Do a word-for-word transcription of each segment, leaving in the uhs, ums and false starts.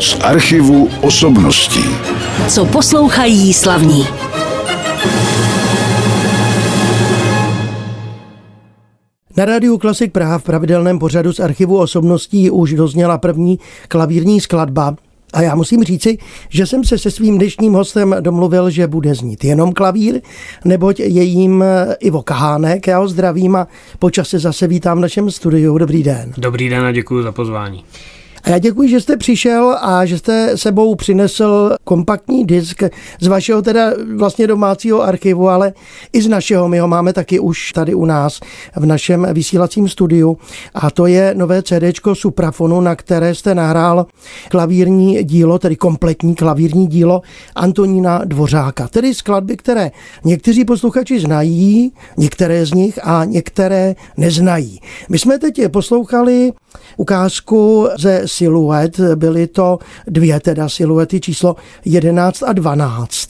Z archivu osobností. Co poslouchají slavní. Na rádiu Klasik Praha v pravidelném pořadu z archivu osobností už dozněla první klavírní skladba. A já musím říci, že jsem se se svým dnešním hostem domluvil, že bude znít jenom klavír, neboť je jím Ivo Kahánek. Já ho zdravím a po čase zase vítám v našem studiu. Dobrý den. Dobrý den a děkuji za pozvání. A já děkuji, že jste přišel a že jste sebou přinesl kompaktní disk z vašeho teda vlastně domácího archivu, ale i z našeho. My ho máme taky už tady u nás v našem vysílacím studiu. A to je nové CDčko Suprafonu, na které jste nahrál klavírní dílo, tedy kompletní klavírní dílo Antonína Dvořáka. Tedy skladby, které někteří posluchači znají, některé z nich a některé neznají. My jsme teď poslouchali ukázku ze siluet, byly to dvě teda siluety číslo jedenáct a dvanáct.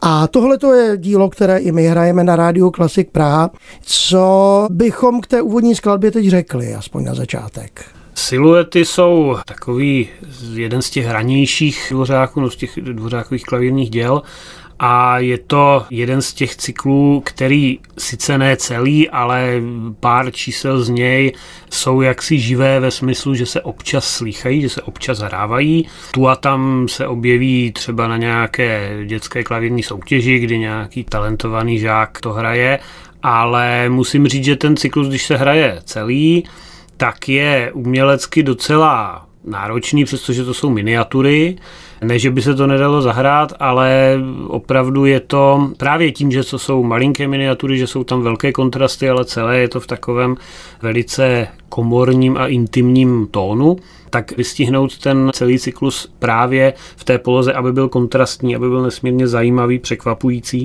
A tohle to je dílo, které i my hrajeme na rádiu Klasik Praha. Co bychom k té úvodní skladbě teď řekli, aspoň na začátek? Siluety jsou takový jeden z těch hranějších Dvořáků, no z těch Dvořákových klavírních děl. A je to jeden z těch cyklů, který sice ne celý, ale pár čísel z něj jsou jaksi živé ve smyslu, že se občas slýchají, že se občas hrávají. Tu a tam se objeví třeba na nějaké dětské klavírní soutěži, kdy nějaký talentovaný žák to hraje, ale musím říct, že ten cyklus, když se hraje celý, tak je umělecky docela náročný, přestože to jsou miniatury. Ne, že by se to nedalo zahrát, ale opravdu je to právě tím, že to jsou malinké miniatury, že jsou tam velké kontrasty, ale celé je to v takovém velice komorním a intimním tónu, tak vystihnout ten celý cyklus právě v té poloze, aby byl kontrastní, aby byl nesmírně zajímavý, překvapující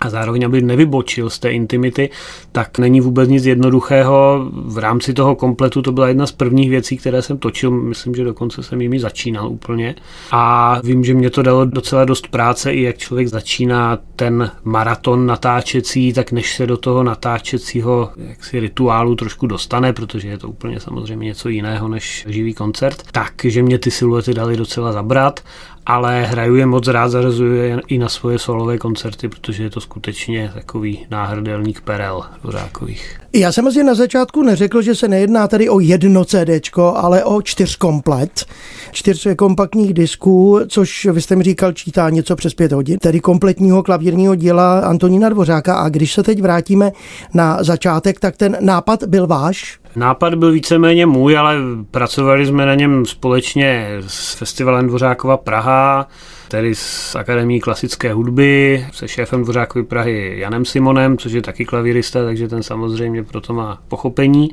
a zároveň aby nevybočil z té intimity, tak není vůbec nic jednoduchého. V rámci toho kompletu to byla jedna z prvních věcí, které jsem točil, myslím, že dokonce jsem jimi začínal úplně. A vím, že mě to dalo docela dost práce, i jak člověk začíná ten maraton natáčecí, tak než se do toho natáčecího jaksi rituálu trošku dostane, protože je to úplně samozřejmě něco jiného než živý koncert, takže mě ty siluety daly docela zabrat. Ale hraju je moc rád, zařazuju je i na svoje solové koncerty, protože je to skutečně takový náhrdelník perel Dvořákových. Já jsem asi na začátku neřekl, že se nejedná tady o jedno CDčko, ale o čtyř komplet, čtyř kompaktních disků, což vy jste mi říkal čítá něco přes pět hodin, tedy kompletního klavírního díla Antonína Dvořáka. A když se teď vrátíme na začátek, tak ten nápad byl váš? Nápad byl víceméně můj, ale pracovali jsme na něm společně s festivalem Dvořákova Praha, tedy s Akademií klasické hudby, se šéfem Dvořákovy Prahy Janem Simonem, což je taky klavírista, takže ten samozřejmě proto má pochopení.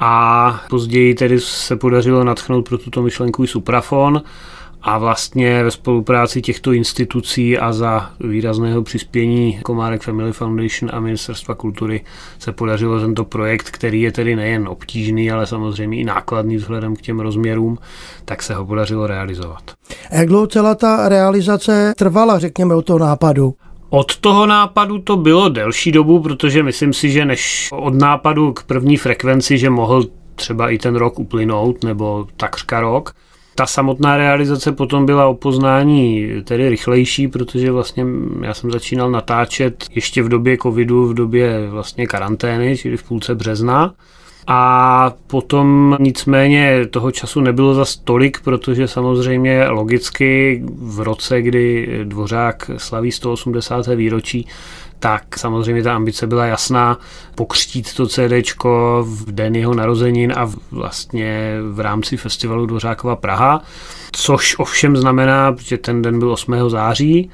A později tedy se podařilo natchnout pro tuto myšlenku i Suprafon. A vlastně ve spolupráci těchto institucí a za výrazného přispění Komárek Family Foundation a Ministerstva kultury se podařilo tento projekt, který je tedy nejen obtížný, ale samozřejmě i nákladný vzhledem k těm rozměrům, tak se ho podařilo realizovat. Jak dlouho celá ta realizace trvala, řekněme, od toho nápadu? Od toho nápadu to bylo delší dobu, protože myslím si, že než od nápadu k první frekvenci, že mohl třeba i ten rok uplynout, nebo takřka rok. Ta samotná realizace potom byla o poznání tedy rychlejší, protože vlastně já jsem začínal natáčet ještě v době covidu, v době vlastně karantény, čili v půlce března. A potom nicméně toho času nebylo zas tolik, protože samozřejmě logicky v roce, kdy Dvořák slaví sto osmdesáté výročí, tak samozřejmě ta ambice byla jasná pokřtít to CDčko v den jeho narozenin a vlastně v rámci festivalu Dvořákova Praha, což ovšem znamená, že ten den byl osmého září,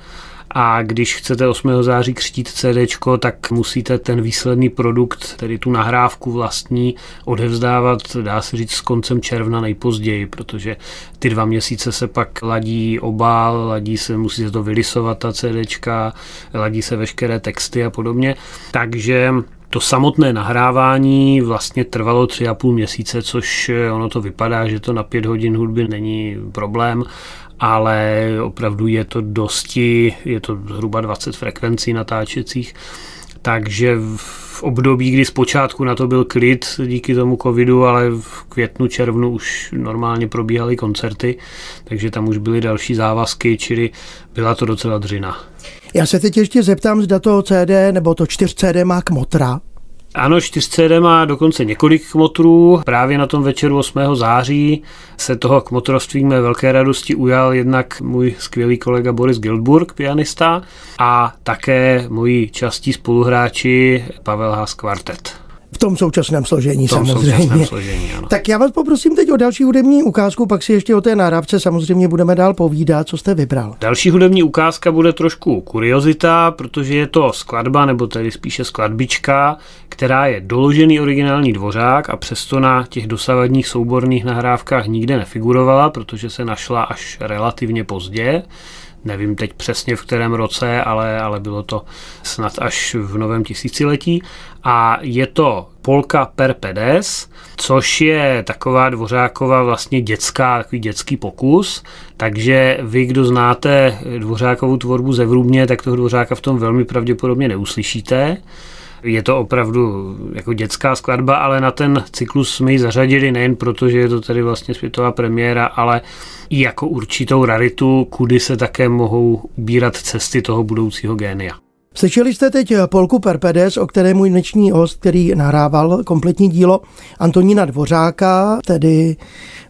a když chcete osmého září křtít CDčko, tak musíte ten výsledný produkt, tedy tu nahrávku vlastní, odevzdávat, dá se říct, s koncem června nejpozději, protože ty dva měsíce se pak ladí obal, ladí se, musí se to vylisovat ta CDčka, ladí se veškeré texty a podobně. Takže to samotné nahrávání vlastně trvalo tři a půl měsíce, což ono to vypadá, že to na pět hodin hudby není problém, ale opravdu je to dosti, je to zhruba dvacet frekvencí natáčecích, Takže v období, kdy zpočátku na to byl klid díky tomu covidu, ale v květnu, červnu už normálně probíhaly koncerty, takže tam už byly další závazky, čili byla to docela dřina. Já se teď ještě zeptám, zda to C D nebo to čtyři C D má kmotra. Ano, čtyři C D má dokonce několik kmotrů. Právě na tom večeru osmého září se toho kmotrovství mé velké radosti ujal jednak můj skvělý kolega Boris Gildburg, pianista, a také moji častí spoluhráči Pavel Haas Quartet. V tom současném složení v tom samozřejmě. Současném složení, ano. Tak já vás poprosím teď o další hudební ukázku, pak si ještě o té náhrávce samozřejmě budeme dál povídat, co jste vybral. Další hudební ukázka bude trošku kuriozita, protože je to skladba, nebo tedy spíše skladbička, která je doložený originální Dvořák a přesto na těch dosavadních souborných nahrávkách nikde nefigurovala, protože se našla až relativně pozdě. Nevím teď přesně v kterém roce, ale, ale bylo to snad až v novém tisíciletí. A je to Polka Perpedes, což je taková Dvořákova vlastně dětská, takový dětský pokus. Takže vy, kdo znáte Dvořákovu tvorbu zevrubně, tak toho Dvořáka v tom velmi pravděpodobně neuslyšíte. Je to opravdu jako dětská skladba, ale na ten cyklus jsme ji zařadili nejen proto, že je to tady vlastně světová premiéra, ale i jako určitou raritu, kudy se také mohou ubírat cesty toho budoucího génia. Slyšeli jste teď Polku Perpedes, o které můj dnešní host, který nahrával kompletní dílo Antonína Dvořáka, tedy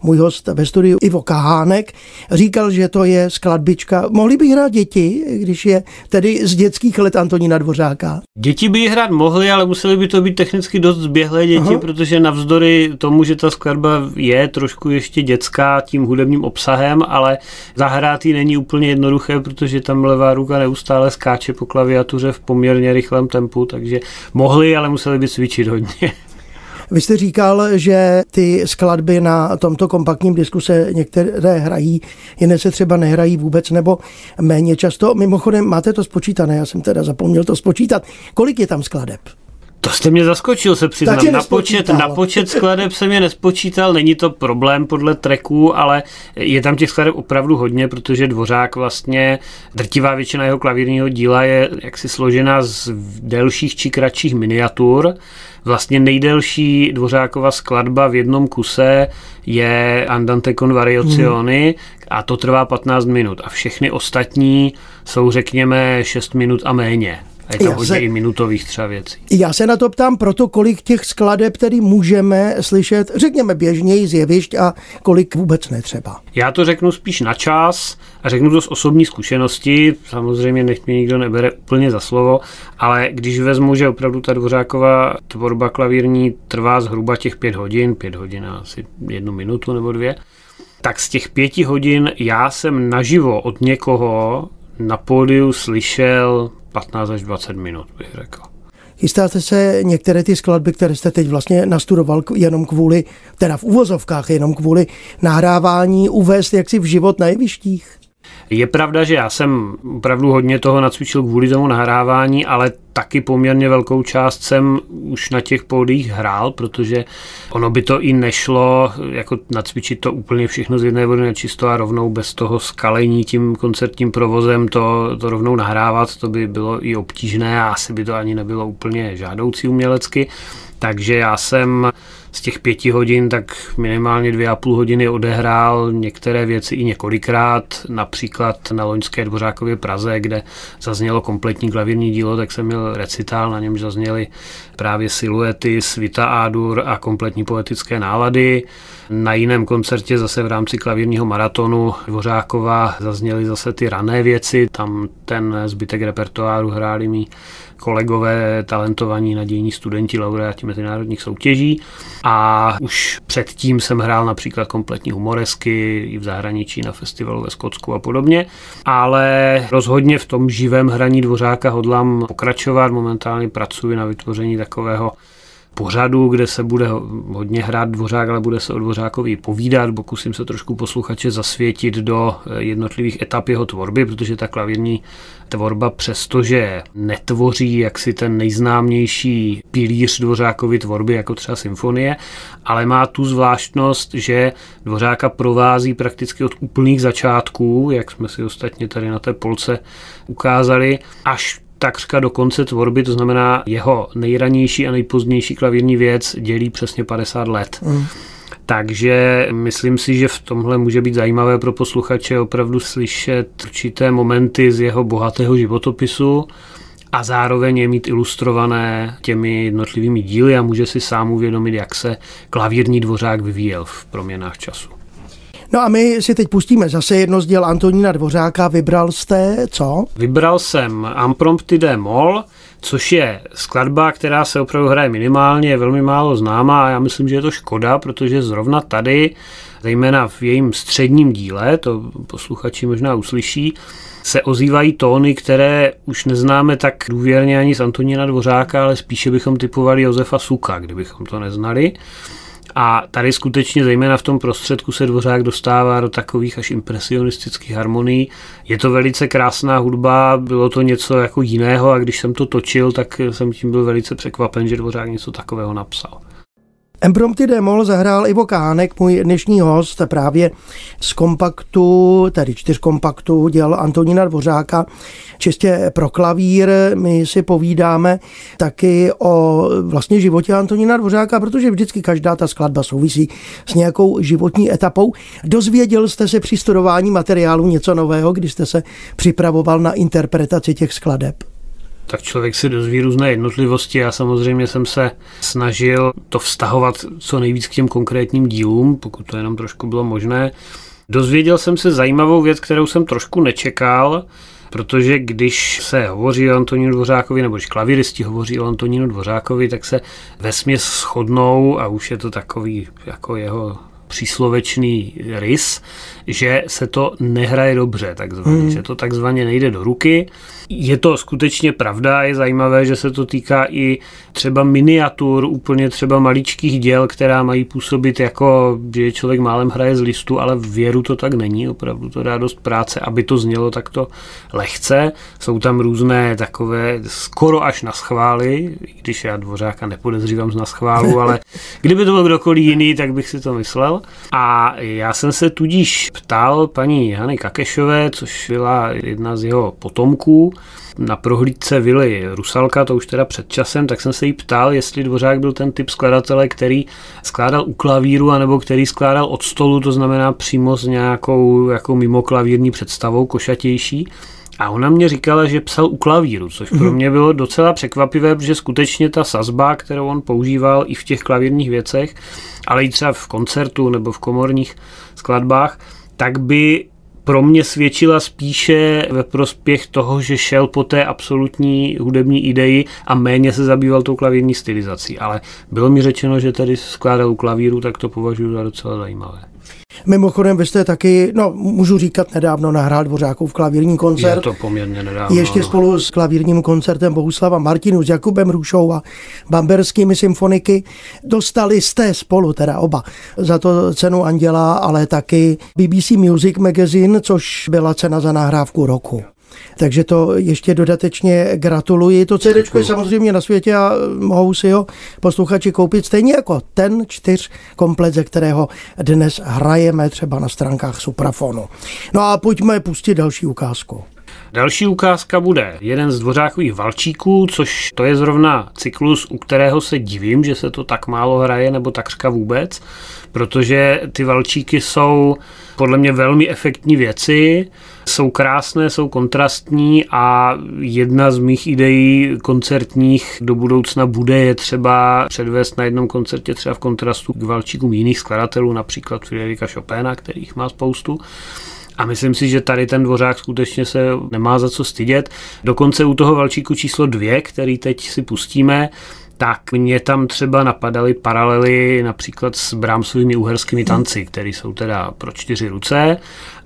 můj host ve studiu Ivo Kahánek, říkal, že to je skladbička. Mohli by hrát děti, když je tedy z dětských let Antonína Dvořáka? Děti by ji hrát mohly, ale museli by to být technicky dost zběhlé děti, aha, protože navzdory tomu, že ta skladba je trošku ještě dětská tím hudebním obsahem, ale zahrát ji není úplně jednoduché, protože tam levá ruka neustále skáče po klaviatu v poměrně rychlém tempu, takže mohli, ale museli by cvičit hodně. Vy jste říkal, že ty skladby na tomto kompaktním disku se některé hrají, jiné se třeba nehrají vůbec nebo méně často. Mimochodem, máte to spočítané, já jsem teda zapomněl to spočítat. Kolik je tam skladeb? To jste mě zaskočil, se přiznám. Na počet, na počet skladeb jsem je nespočítal, není to problém podle tracků, ale je tam těch skladeb opravdu hodně, protože Dvořák vlastně, drtivá většina jeho klavírního díla je jaksi složena z delších či kratších miniatur. Vlastně nejdelší Dvořákova skladba v jednom kuse je Andante con variazioni hmm. a to trvá patnáct minut a všechny ostatní jsou řekněme šest minut a méně. A je tam hodně i minutových třeba věcí. Já se na to ptám proto, kolik těch skladeb tedy můžeme slyšet, řekněme běžněji z jevišť a kolik vůbec netřeba. Já to řeknu spíš na čas a řeknu to z osobní zkušenosti, samozřejmě nech mě nikdo nebere úplně za slovo, ale když vezmu, že opravdu ta Dvořákova tvorba klavírní trvá zhruba těch pět hodin, pět hodin a asi jednu minutu nebo dvě, tak z těch pěti hodin já jsem naživo od někoho na pódiu slyšel patnáct až dvacet minut, bych řekl. Chystáte se některé ty skladby, které jste teď vlastně nastudoval jenom kvůli, teda v uvozovkách, jenom kvůli nahrávání, uvést jaksi v život na jevištích? Je pravda, že já jsem opravdu hodně toho nacvičil kvůli tomu nahrávání, ale taky poměrně velkou část jsem už na těch pódiích hrál, protože ono by to i nešlo jako nacvičit to úplně všechno z jedné vody na čisto a rovnou bez toho skalení tím koncertním provozem to, to rovnou nahrávat, to by bylo i obtížné a asi by to ani nebylo úplně žádoucí umělecky, takže já jsem z těch pěti hodin tak minimálně dvě a půl hodiny odehrál některé věci i několikrát, například na loňské Dvořákově Praze, kde zaznělo kompletní klavírní dílo, tak jsem měl recitál, na němž zazněly právě siluety, svita A-dur a kompletní poetické nálady. Na jiném koncertě zase v rámci klavírního maratonu Dvořákova zazněly zase ty rané věci, tam ten zbytek repertoáru hráli mí kolegové, talentovaní, nadějní studenti, laureáti mezinárodních soutěží. A už předtím jsem hrál například kompletní humoresky i v zahraničí na festivalu ve Skotsku a podobně, ale rozhodně v tom živém hraní Dvořáka hodlám pokračovat. Momentálně pracuji na vytvoření takového pořadu, kde se bude hodně hrát Dvořák, ale bude se o Dvořákovi povídat, pokusím se trošku posluchače zasvětit do jednotlivých etap jeho tvorby, protože ta klavírní tvorba, přestože netvoří jaksi ten nejznámější pilíř Dvořákovy tvorby, jako třeba symfonie, ale má tu zvláštnost, že Dvořáka provází prakticky od úplných začátků, jak jsme si ostatně tady na té Polce ukázali, až takřka do konce tvorby, to znamená jeho nejranější a nejpozdější klavírní věc dělí přesně padesát let. Mm. Takže myslím si, že v tomhle může být zajímavé pro posluchače opravdu slyšet určité momenty z jeho bohatého životopisu a zároveň je mít ilustrované těmi jednotlivými díly a může si sám uvědomit, jak se klavírní Dvořák vyvíjel v proměnách času. No a my si teď pustíme zase jedno z děl Antonína Dvořáka. Vybral jste co? Vybral jsem Impromptu d moll, což je skladba, která se opravdu hraje minimálně, je velmi málo známá a já myslím, že je to škoda, protože zrovna tady, zejména v jejím středním díle, to posluchači možná uslyší, se ozývají tóny, které už neznáme tak důvěrně ani z Antonína Dvořáka, ale spíše bychom typovali Josefa Suka, kdybychom to neznali. A tady skutečně zejména v tom prostředku se Dvořák dostává do takových až impresionistických harmonií. Je to velice krásná hudba, bylo to něco jako jiného a když jsem to točil, tak jsem tím byl velice překvapen, že Dvořák něco takového napsal. Impromptu d moll zahrál Ivo Kahánek, můj dnešní host, právě z kompaktu, tedy čtyř kompaktů děl Antonína Dvořáka, čistě pro klavír. My si povídáme taky o vlastně životě Antonína Dvořáka, protože vždycky každá ta skladba souvisí s nějakou životní etapou. Dozvěděl jste se při studování materiálu něco nového, když jste se připravoval na interpretaci těch skladeb? Tak člověk si dozví různé jednotlivosti. Já samozřejmě jsem se snažil to vztahovat co nejvíc k těm konkrétním dílům, pokud to jenom trošku bylo možné. Dozvěděl jsem se zajímavou věc, kterou jsem trošku nečekal, protože když se hovoří o Antonínu Dvořákovi, nebo když klavíristi hovoří o Antonínu Dvořákovi, tak se vesměs shodnou a už je to takový jako jeho příslovečný rys, že se to nehraje dobře, takzvaně, hmm. že to takzvaně nejde do ruky. Je to skutečně pravda, je zajímavé, že se to týká i třeba miniatur, úplně třeba maličkých děl, která mají působit jako, že člověk málem hraje z listu, ale věru to tak není, opravdu to dá dost práce, aby to znělo takto lehce. Jsou tam různé takové skoro až naschvály, i když já Dvořáka nepodezřívám z naschválu, ale kdyby to byl kdokoliv jiný, tak bych si to myslel. A já jsem se tudíž ptal paní Hany Kakešové, což byla jedna z jeho potomků. Na prohlídce vily Rusalka, to už teda před časem, tak jsem se jí ptal, jestli Dvořák byl ten typ skladatele, který skládal u klavíru, anebo který skládal od stolu, to znamená přímo s nějakou jako mimoklavírní představou, košatější. A ona mě říkala, že psal u klavíru, což pro mě bylo docela překvapivé, protože skutečně ta sazba, kterou on používal i v těch klavírních věcech, ale i třeba v koncertu nebo v komorních skladbách, tak by pro mě svědčila spíše ve prospěch toho, že šel po té absolutní hudební ideji a méně se zabýval tou klavírní stylizací. Ale bylo mi řečeno, že tady skládal u klavíru, tak to považuji za docela zajímavé. Mimochodem, vy jste taky, no můžu říkat, nedávno nahrál Dvořákův klavírní koncert. Je to poměrně nedávno. Ještě no. Spolu s klavírním koncertem Bohuslava Martinů, s Jakubem Rušou a bamberskými symfoniky. Dostali jste spolu, teda oba, za to cenu Anděla, ale taky B B C Music Magazine, což byla cena za nahrávku roku. Takže to ještě dodatečně gratuluji. To cédéčko je samozřejmě na světě a mohou si ho posluchači koupit stejně jako ten čtyř komplet, ze kterého dnes hrajeme třeba na stránkách Suprafonu. No a pojďme pustit další ukázku. Další ukázka bude jeden z Dvořákových valčíků, což to je zrovna cyklus, u kterého se divím, že se to tak málo hraje, nebo takřka vůbec, protože ty valčíky jsou podle mě velmi efektní věci, jsou krásné, jsou kontrastní a jedna z mých ideí koncertních do budoucna bude je třeba předvést na jednom koncertě třeba v kontrastu k valčíkům jiných skladatelů, například Fryderyka Chopina, kterých má spoustu. A myslím si, že tady ten Dvořák skutečně se nemá za co stydět. Dokonce u toho valčíku číslo dvě, který teď si pustíme, tak mě tam třeba napadaly paralely například s Brahmsovými uherskými tanci, které jsou teda pro čtyři ruce,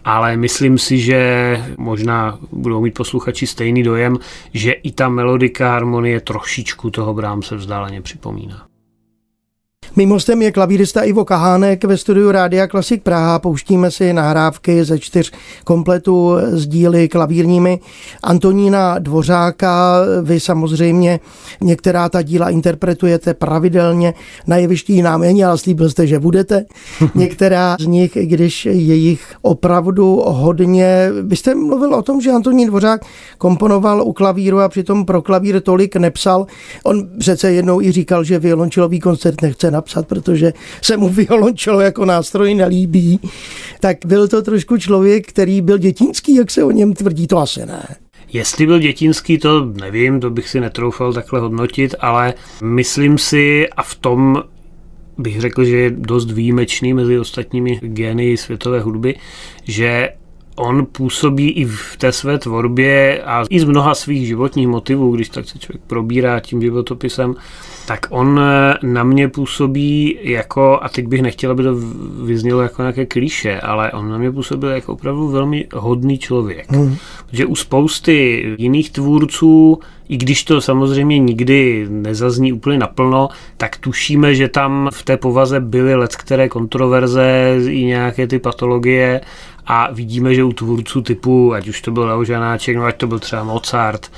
ale myslím si, že možná budou mít posluchači stejný dojem, že i ta melodika harmonie trošičku toho Brahmse vzdáleně připomíná. Mým hostem je klavírista Ivo Kahánek ve studiu Rádia Klasik Praha. Pouštíme si nahrávky ze čtyř kompletů s díly klavírními Antonína Dvořáka. Vy samozřejmě některá ta díla interpretujete pravidelně na jeviští nám není, ale slíbil jste, že budete. Některá z nich, i když je jich opravdu hodně. Vy jste mluvil o tom, že Antonín Dvořák komponoval u klavíru a přitom pro klavír tolik nepsal. On přece jednou i říkal, že violončelový koncert nechce napsat, protože se mu violončelo jako nástroj nelíbí. Tak byl to trošku člověk, který byl dětinský, jak se o něm tvrdí, to asi ne. Jestli byl dětinský, to nevím, to bych si netroufal takhle hodnotit, ale myslím si, a v tom bych řekl, že je dost výjimečný mezi ostatními génii světové hudby, že on působí i v té své tvorbě a i z mnoha svých životních motivů, když tak se člověk probírá tím životopisem, tak on na mě působí jako, a teď bych nechtěl, aby to vyznělo jako nějaké klišé, ale on na mě působil jako opravdu velmi hodný člověk. Mm. Protože u spousty jiných tvůrců, i když to samozřejmě nikdy nezazní úplně naplno, tak tušíme, že tam v té povaze byly leckteré kontroverze i nějaké ty patologie a vidíme, že u tvůrců typu, ať už to byl Leoš Janáček, no ať to byl třeba Mozart,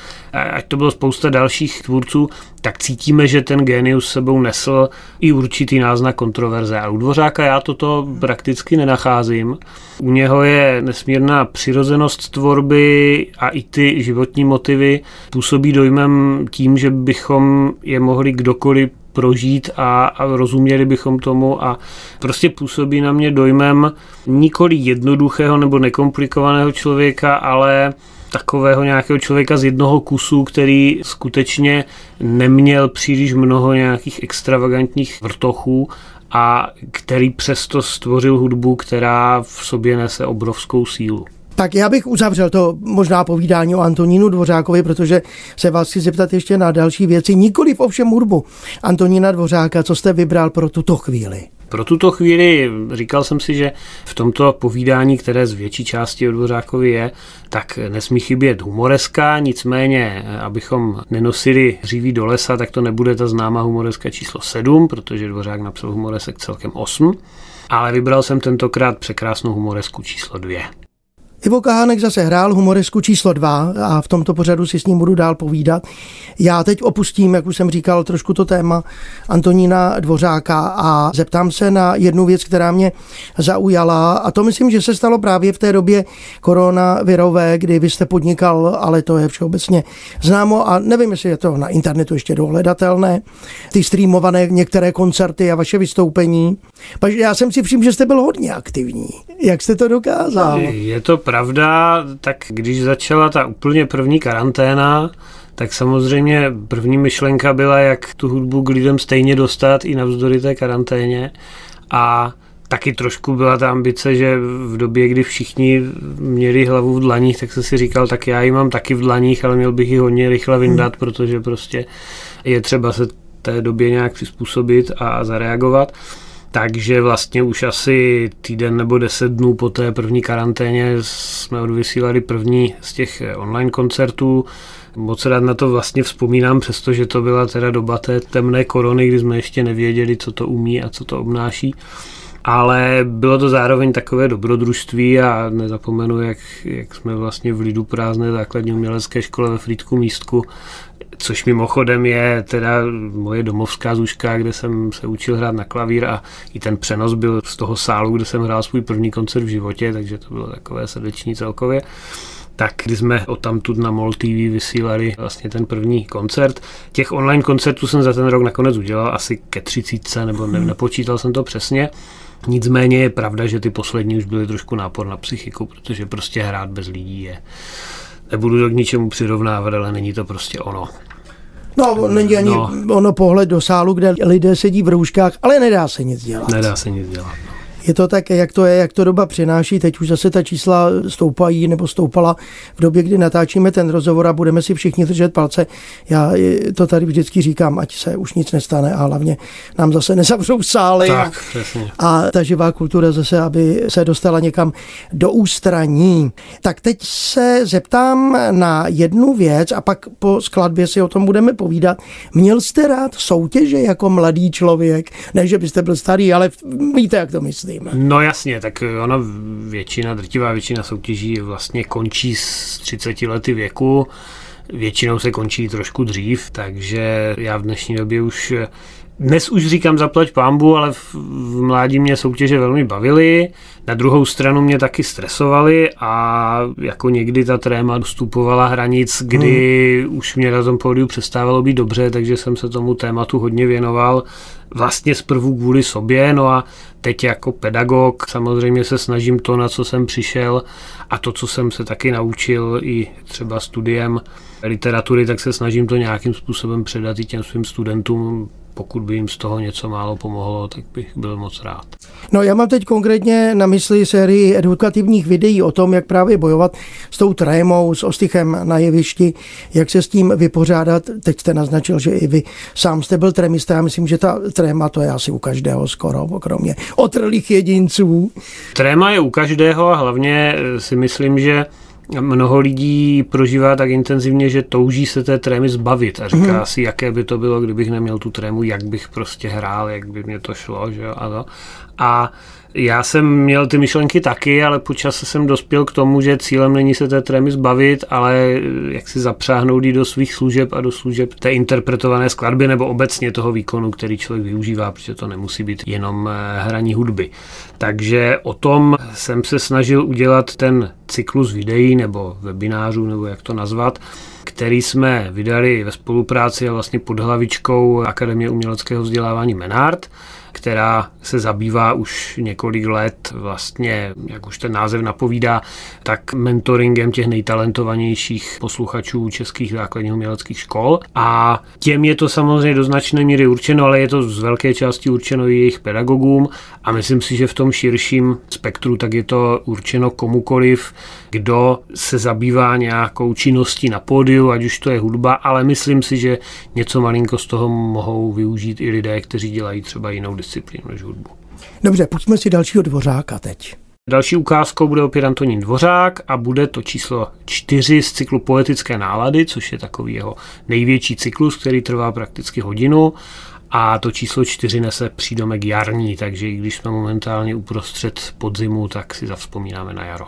ať to bylo spousta dalších tvůrců, tak cítíme, že ten génius sebou nesl i určitý náznak kontroverze. A u Dvořáka já toto prakticky nenacházím. U něho je nesmírná přirozenost tvorby a i ty životní motivy působí dojmem tím, že bychom je mohli kdokoliv prožít a, a rozuměli bychom tomu a prostě působí na mě dojmem nikoli jednoduchého nebo nekomplikovaného člověka, ale takového nějakého člověka z jednoho kusu, který skutečně neměl příliš mnoho nějakých extravagantních vrtochů a který přesto stvořil hudbu, která v sobě nese obrovskou sílu. Tak já bych uzavřel to možná povídání o Antonínu Dvořákovi, protože se vás chci zeptat ještě na další věci, nikoliv ovšem hudbu. Antonína Dvořáka, co jste vybral pro tuto chvíli? Pro tuto chvíli říkal jsem si, že v tomto povídání, které z větší části o Dvořákovi je, tak nesmí chybět humoreska, nicméně, abychom nenosili hříví do lesa, tak to nebude ta známá humoreska číslo sedm, protože Dvořák napsal humoresek celkem osm, ale vybral jsem tentokrát překrásnou humoresku číslo dvě. Ivo Kahánek zase hrál humoresku číslo dva a v tomto pořadu si s ním budu dál povídat. Já teď opustím, jak už jsem říkal, trošku to téma Antonína Dvořáka a zeptám se na jednu věc, která mě zaujala a to myslím, že se stalo právě v té době koronavirové, kdy vy jste podnikal, ale to je všeobecně známo a nevím, jestli je to na internetu ještě dohledatelné, ty streamované některé koncerty a vaše vystoupení. Takže já jsem si všiml, že jste byl hodně aktivní. Jak jste to dokázal? Je to pravda, tak když začala ta úplně první karanténa, tak samozřejmě první myšlenka byla, jak tu hudbu k lidem stejně dostat i navzdory té karanténě. A taky trošku byla ta ambice, že v době, kdy všichni měli hlavu v dlaních, tak jsem si říkal, tak já ji mám taky v dlaních, ale měl bych ji hodně rychle vyndat, protože prostě je třeba se té době nějak přizpůsobit a zareagovat. Takže vlastně už asi týden nebo deset dnů po té první karanténě jsme odvysílali první z těch online koncertů. Moc rád na to vlastně vzpomínám, přestože to byla teda doba té temné korony, kdy jsme ještě nevěděli, co to umí a co to obnáší. Ale bylo to zároveň takové dobrodružství a nezapomenu, jak, jak jsme vlastně v lidu prázdné základní umělecké škole ve Frýdku Místku, což mimochodem je teda moje domovská zuška, kde jsem se učil hrát na klavír a i ten přenos byl z toho sálu, kde jsem hrál svůj první koncert v životě, takže to bylo takové srdeční celkově. Tak když jsme odtamtud na Mol T V vysílali vlastně ten první koncert. Těch online koncertů jsem za ten rok nakonec udělal asi ke třicítce, nebo ne, nepočítal jsem to přesně. Nicméně je pravda, že ty poslední už byly trošku nápor na psychiku, protože prostě hrát bez lidí je... Nebudu to k ničemu přirovnávat, ale není to prostě ono. No, není ani no. ono pohled do sálu, kde lidé sedí v rouškách, ale nedá se nic dělat. Nedá se nic dělat. Je to tak, jak to je, jak to doba přináší. Teď už zase ta čísla stoupají nebo stoupala v době, kdy natáčíme ten rozhovor, a budeme si všichni držet palce. Já to tady vždycky říkám, ať se už nic nestane a hlavně nám zase nezavřou sály. Tak, a, přesně. A ta živá kultura zase, aby se dostala někam do ústraní. Tak teď se zeptám na jednu věc a pak po skladbě si o tom budeme povídat. Měl jste rád soutěže jako mladý člověk? Ne, že byste byl starý, ale víte, jak to myslím. No jasně, tak ona většina, drtivá většina soutěží vlastně končí s třiceti lety věku. Většinou se končí trošku dřív, takže já v dnešní době už, dnes už říkám zaplať pánbu, ale v mládí mě soutěže velmi bavily, na druhou stranu mě taky stresovaly a jako někdy ta tréma dostupovala hranic, kdy hmm. už mě na tom pódiu přestávalo být dobře, takže jsem se tomu tématu hodně věnoval, vlastně zprvu kvůli sobě, no a teď jako pedagog samozřejmě se snažím to, na co jsem přišel a to, co jsem se taky naučil i třeba studiem literatury, tak se snažím to nějakým způsobem předat i těm svým studentům. Pokud by jim z toho něco málo pomohlo, tak bych byl moc rád. No já mám teď konkrétně na mysli sérii edukativních videí o tom, jak právě bojovat s tou trémou, s ostychem na jevišti, jak se s tím vypořádat. Teď jste naznačil, že i vy sám jste byl trémista. Já myslím, že ta tréma to je asi u každého skoro, kromě otrlých jedinců. Tréma je u každého a hlavně si myslím, že mnoho lidí prožívá tak intenzivně, že touží se té trémy zbavit a říká hmm. si, jaké by to bylo, kdybych neměl tu trému, jak bych prostě hrál, jak by mě to šlo, že jo, a to. A já jsem měl ty myšlenky taky, ale po čase jsem dospěl k tomu, že cílem není se té trémy zbavit, ale jak si zapřáhnout jí do svých služeb a do služeb té interpretované skladby nebo obecně toho výkonu, který člověk využívá, protože to nemusí být jenom hraní hudby. Takže o tom jsem se snažil udělat ten cyklus videí nebo webinářů, nebo jak to nazvat, který jsme vydali ve spolupráci a vlastně pod hlavičkou Akademie uměleckého vzdělávání Menard, která se zabývá už několik let vlastně, jak už ten název napovídá, tak mentoringem těch nejtalentovanějších posluchačů českých základních uměleckých škol. A těm je to samozřejmě do značné míry určeno, ale je to z velké části určeno i jejich pedagogům a myslím si, že v tom širším spektru tak je to určeno komukoliv, kdo se zabývá nějakou činností na pódiu, ať už to je hudba, ale myslím si, že něco malinko z toho mohou využít i lidé, kteří dělají třeba jinou disciplínu než hudbu. Dobře, pojďme si dalšího Dvořáka teď. Další ukázkou bude opět Antonín Dvořák a bude to číslo čtyři z cyklu Poetické nálady, což je takový jeho největší cyklus, který trvá prakticky hodinu. A to číslo čtyři nese přídomek jarní, takže i když jsme momentálně uprostřed podzimu, tak si zavzpomínáme na jaro.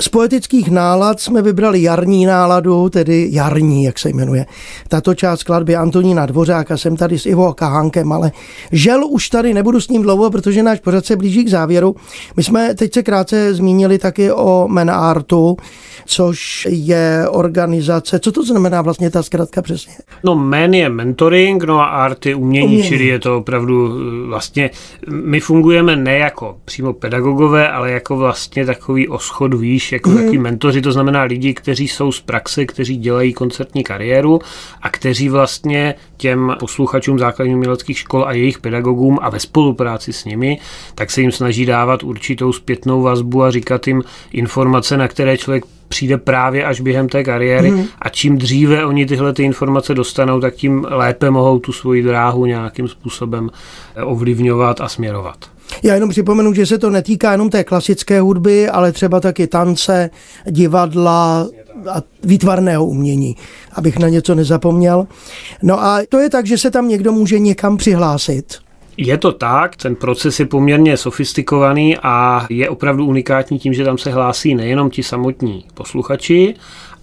Z poetických nálad jsme vybrali jarní náladu, tedy jarní, jak se jmenuje. Tato část skladby Antonína Dvořáka, jsem tady s Ivo Kahánkem, ale žel už tady nebudu s ním dlouho, protože náš pořad se blíží k závěru. My jsme teď se krátce zmínili taky o Menartu, což je organizace. Co to znamená vlastně ta zkratka přesně? No men je mentoring, no a art je umění, umění, čili je to opravdu vlastně, my fungujeme ne jako přímo pedagogové, ale jako vlastně takový oschod výš, jako hmm. takový mentoři, to znamená lidi, kteří jsou z praxe, kteří dělají koncertní kariéru a kteří vlastně těm posluchačům základních uměleckých škol a jejich pedagogům a ve spolupráci s nimi, tak se jim snaží dávat určitou zpětnou vazbu a říkat jim informace, na které člověk přijde právě až během té kariéry hmm. a čím dříve oni tyhle ty informace dostanou, tak tím lépe mohou tu svoji dráhu nějakým způsobem ovlivňovat a směrovat. Já jenom připomenu, že se to netýká jenom té klasické hudby, ale třeba taky tance, divadla a výtvarného umění, abych na něco nezapomněl. No a to je tak, že se tam někdo může někam přihlásit. Je to tak, ten proces je poměrně sofistikovaný a je opravdu unikátní tím, že tam se hlásí nejenom ti samotní posluchači,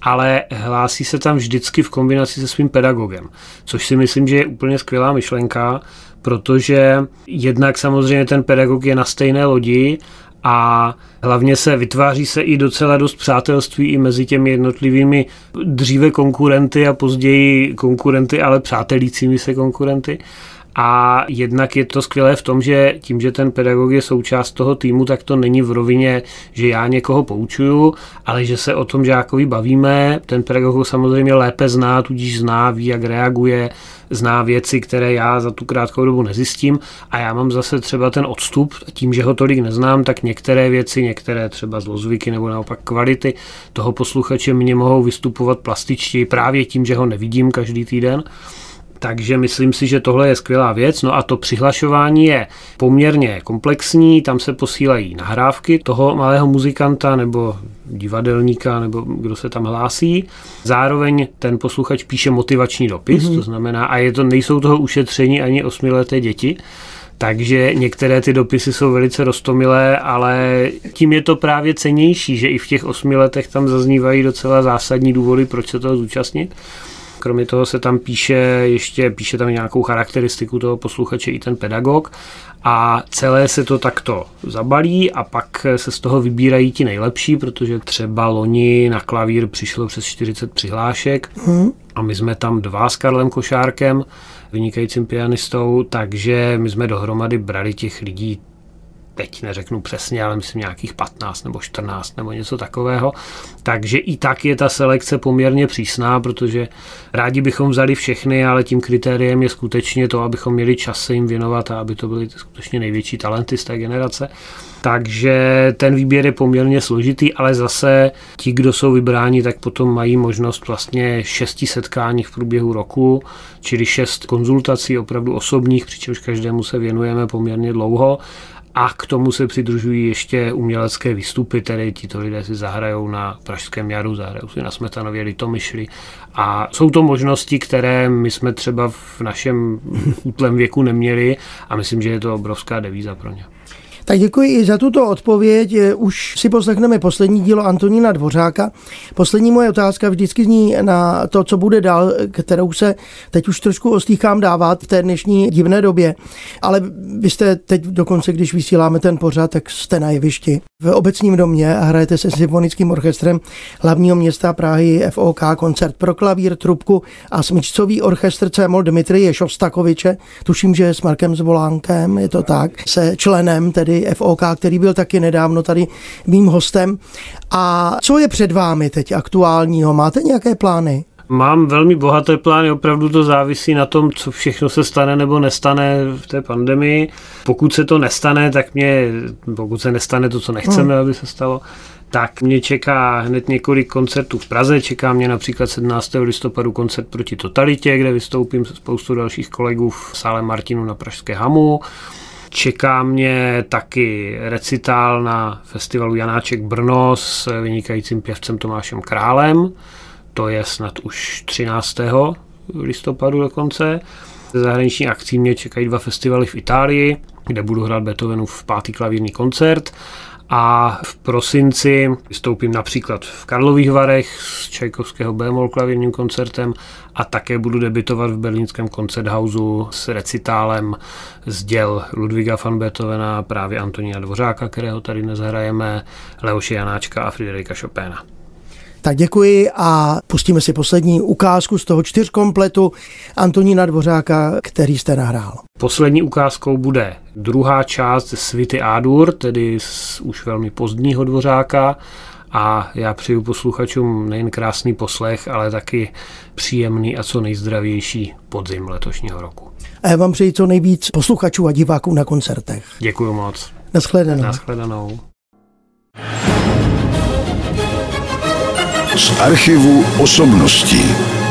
ale hlásí se tam vždycky v kombinaci se svým pedagogem, což si myslím, že je úplně skvělá myšlenka, protože jednak samozřejmě ten pedagog je na stejné lodi a hlavně se vytváří se i docela dost přátelství i mezi těmi jednotlivými dříve konkurenty a později konkurenty, ale přátelícími se konkurenty. A jednak je to skvělé v tom, že tím, že ten pedagog je součást toho týmu, tak to není v rovině, že já někoho poučuju, ale že se o tom žákovi bavíme. Ten pedagog ho samozřejmě lépe zná, tudíž zná, ví, jak reaguje, zná věci, které já za tu krátkou dobu nezjistím, a já mám zase třeba ten odstup, tím, že ho tolik neznám, tak některé věci, některé třeba zlozvyky nebo naopak kvality toho posluchače mě mohou vystupovat plastičtěji právě tím, že ho nevidím každý týden. Takže myslím si, že tohle je skvělá věc. No a to přihlašování je poměrně komplexní, tam se posílají nahrávky toho malého muzikanta nebo divadelníka, nebo kdo se tam hlásí. Zároveň ten posluchač píše motivační dopis, mm-hmm. to znamená, a je to, nejsou toho ušetření ani osmileté děti, takže některé ty dopisy jsou velice roztomilé, ale tím je to právě cennější, že i v těch osmi letech tam zaznívají docela zásadní důvody, proč se toho zúčastnit. Kromě toho se tam píše ještě, píše tam nějakou charakteristiku toho posluchače i ten pedagog a celé se to takto zabalí a pak se z toho vybírají ti nejlepší, protože třeba loni na klavír přišlo přes čtyřicet přihlášek a my jsme tam dva s Karlem Košárkem, vynikajícím pianistou, takže my jsme dohromady brali těch lidí, teď neřeknu přesně, ale myslím nějakých patnáct nebo čtrnáct nebo něco takového. Takže i tak je ta selekce poměrně přísná, protože rádi bychom vzali všechny, ale tím kritériem je skutečně to, abychom měli čas se jim věnovat a aby to byly skutečně největší talenty z té generace. Takže ten výběr je poměrně složitý, ale zase ti, kdo jsou vybráni, tak potom mají možnost vlastně šesti setkání v průběhu roku, čili šest konzultací opravdu osobních, přičemž každému se věnujeme poměrně dlouho. A k tomu se přidružují ještě umělecké výstupy, tedy tito lidé si zahrajou na Pražském jaru, zahrajou si na Smetanově Litomyšli. A jsou to možnosti, které my jsme třeba v našem útlém věku neměli a myslím, že je to obrovská devíza pro ně. Tak děkuji i za tuto odpověď. Už si poslechneme poslední dílo Antonína Dvořáka. Poslední moje otázka vždycky zní na to, co bude dál, kterou se teď už trošku ostýchám dávat v té dnešní divné době. Ale vy jste teď dokonce, když vysíláme ten pořad, tak jste na jevišti v Obecním domě a hrajete se symfonickým orchestrem hlavního města Prahy F O K koncert pro klavír, trubku a smyčcový orchestr cémol Dmitrije Šostakoviče. Tuším, že s Markem Zvolánkem, je to tak, se členem tedy F O K, který byl taky nedávno tady mým hostem. A co je před vámi teď aktuálního? Máte nějaké plány? Mám velmi bohaté plány, opravdu to závisí na tom, co všechno se stane nebo nestane v té pandemii. Pokud se to nestane, tak mě, pokud se nestane to, co nechceme, hmm. aby se stalo, tak mě čeká hned několik koncertů v Praze. Čeká mě například sedmnáctého listopadu koncert proti totalitě, kde vystoupím se spoustou dalších kolegů v sále Martinů na Pražské Hamu. Čeká mě taky recitál na festivalu Janáček Brno s vynikajícím pěvcem Tomášem Králem. To je snad už třináctého listopadu dokonce. Ze zahraniční akcí mě čekají dva festivaly v Itálii, kde budu hrát Beethovenův pátý klavírní koncert. A v prosinci vystoupím například v Karlových Varech s Čajkovského bémol klavírním koncertem a také budu debitovat v berlínském koncerthausu s recitálem z děl Ludwiga van Beethovena, právě Antonína Dvořáka, kterého tady dnes hrajeme, Leoše Janáčka a Fryderyka Chopina. Tak děkuji a pustíme si poslední ukázku z toho čtyřkompletu Antonína Dvořáka, který jste nahrál. Poslední ukázkou bude druhá část svity A-dur, tedy z už velmi pozdního Dvořáka, a já přeju posluchačům nejen krásný poslech, ale taky příjemný a co nejzdravější podzim letošního roku. A já vám přeji co nejvíc posluchačů a diváků na koncertech. Děkuji moc. Naschledanou. Naschledanou. Z archivu osobností.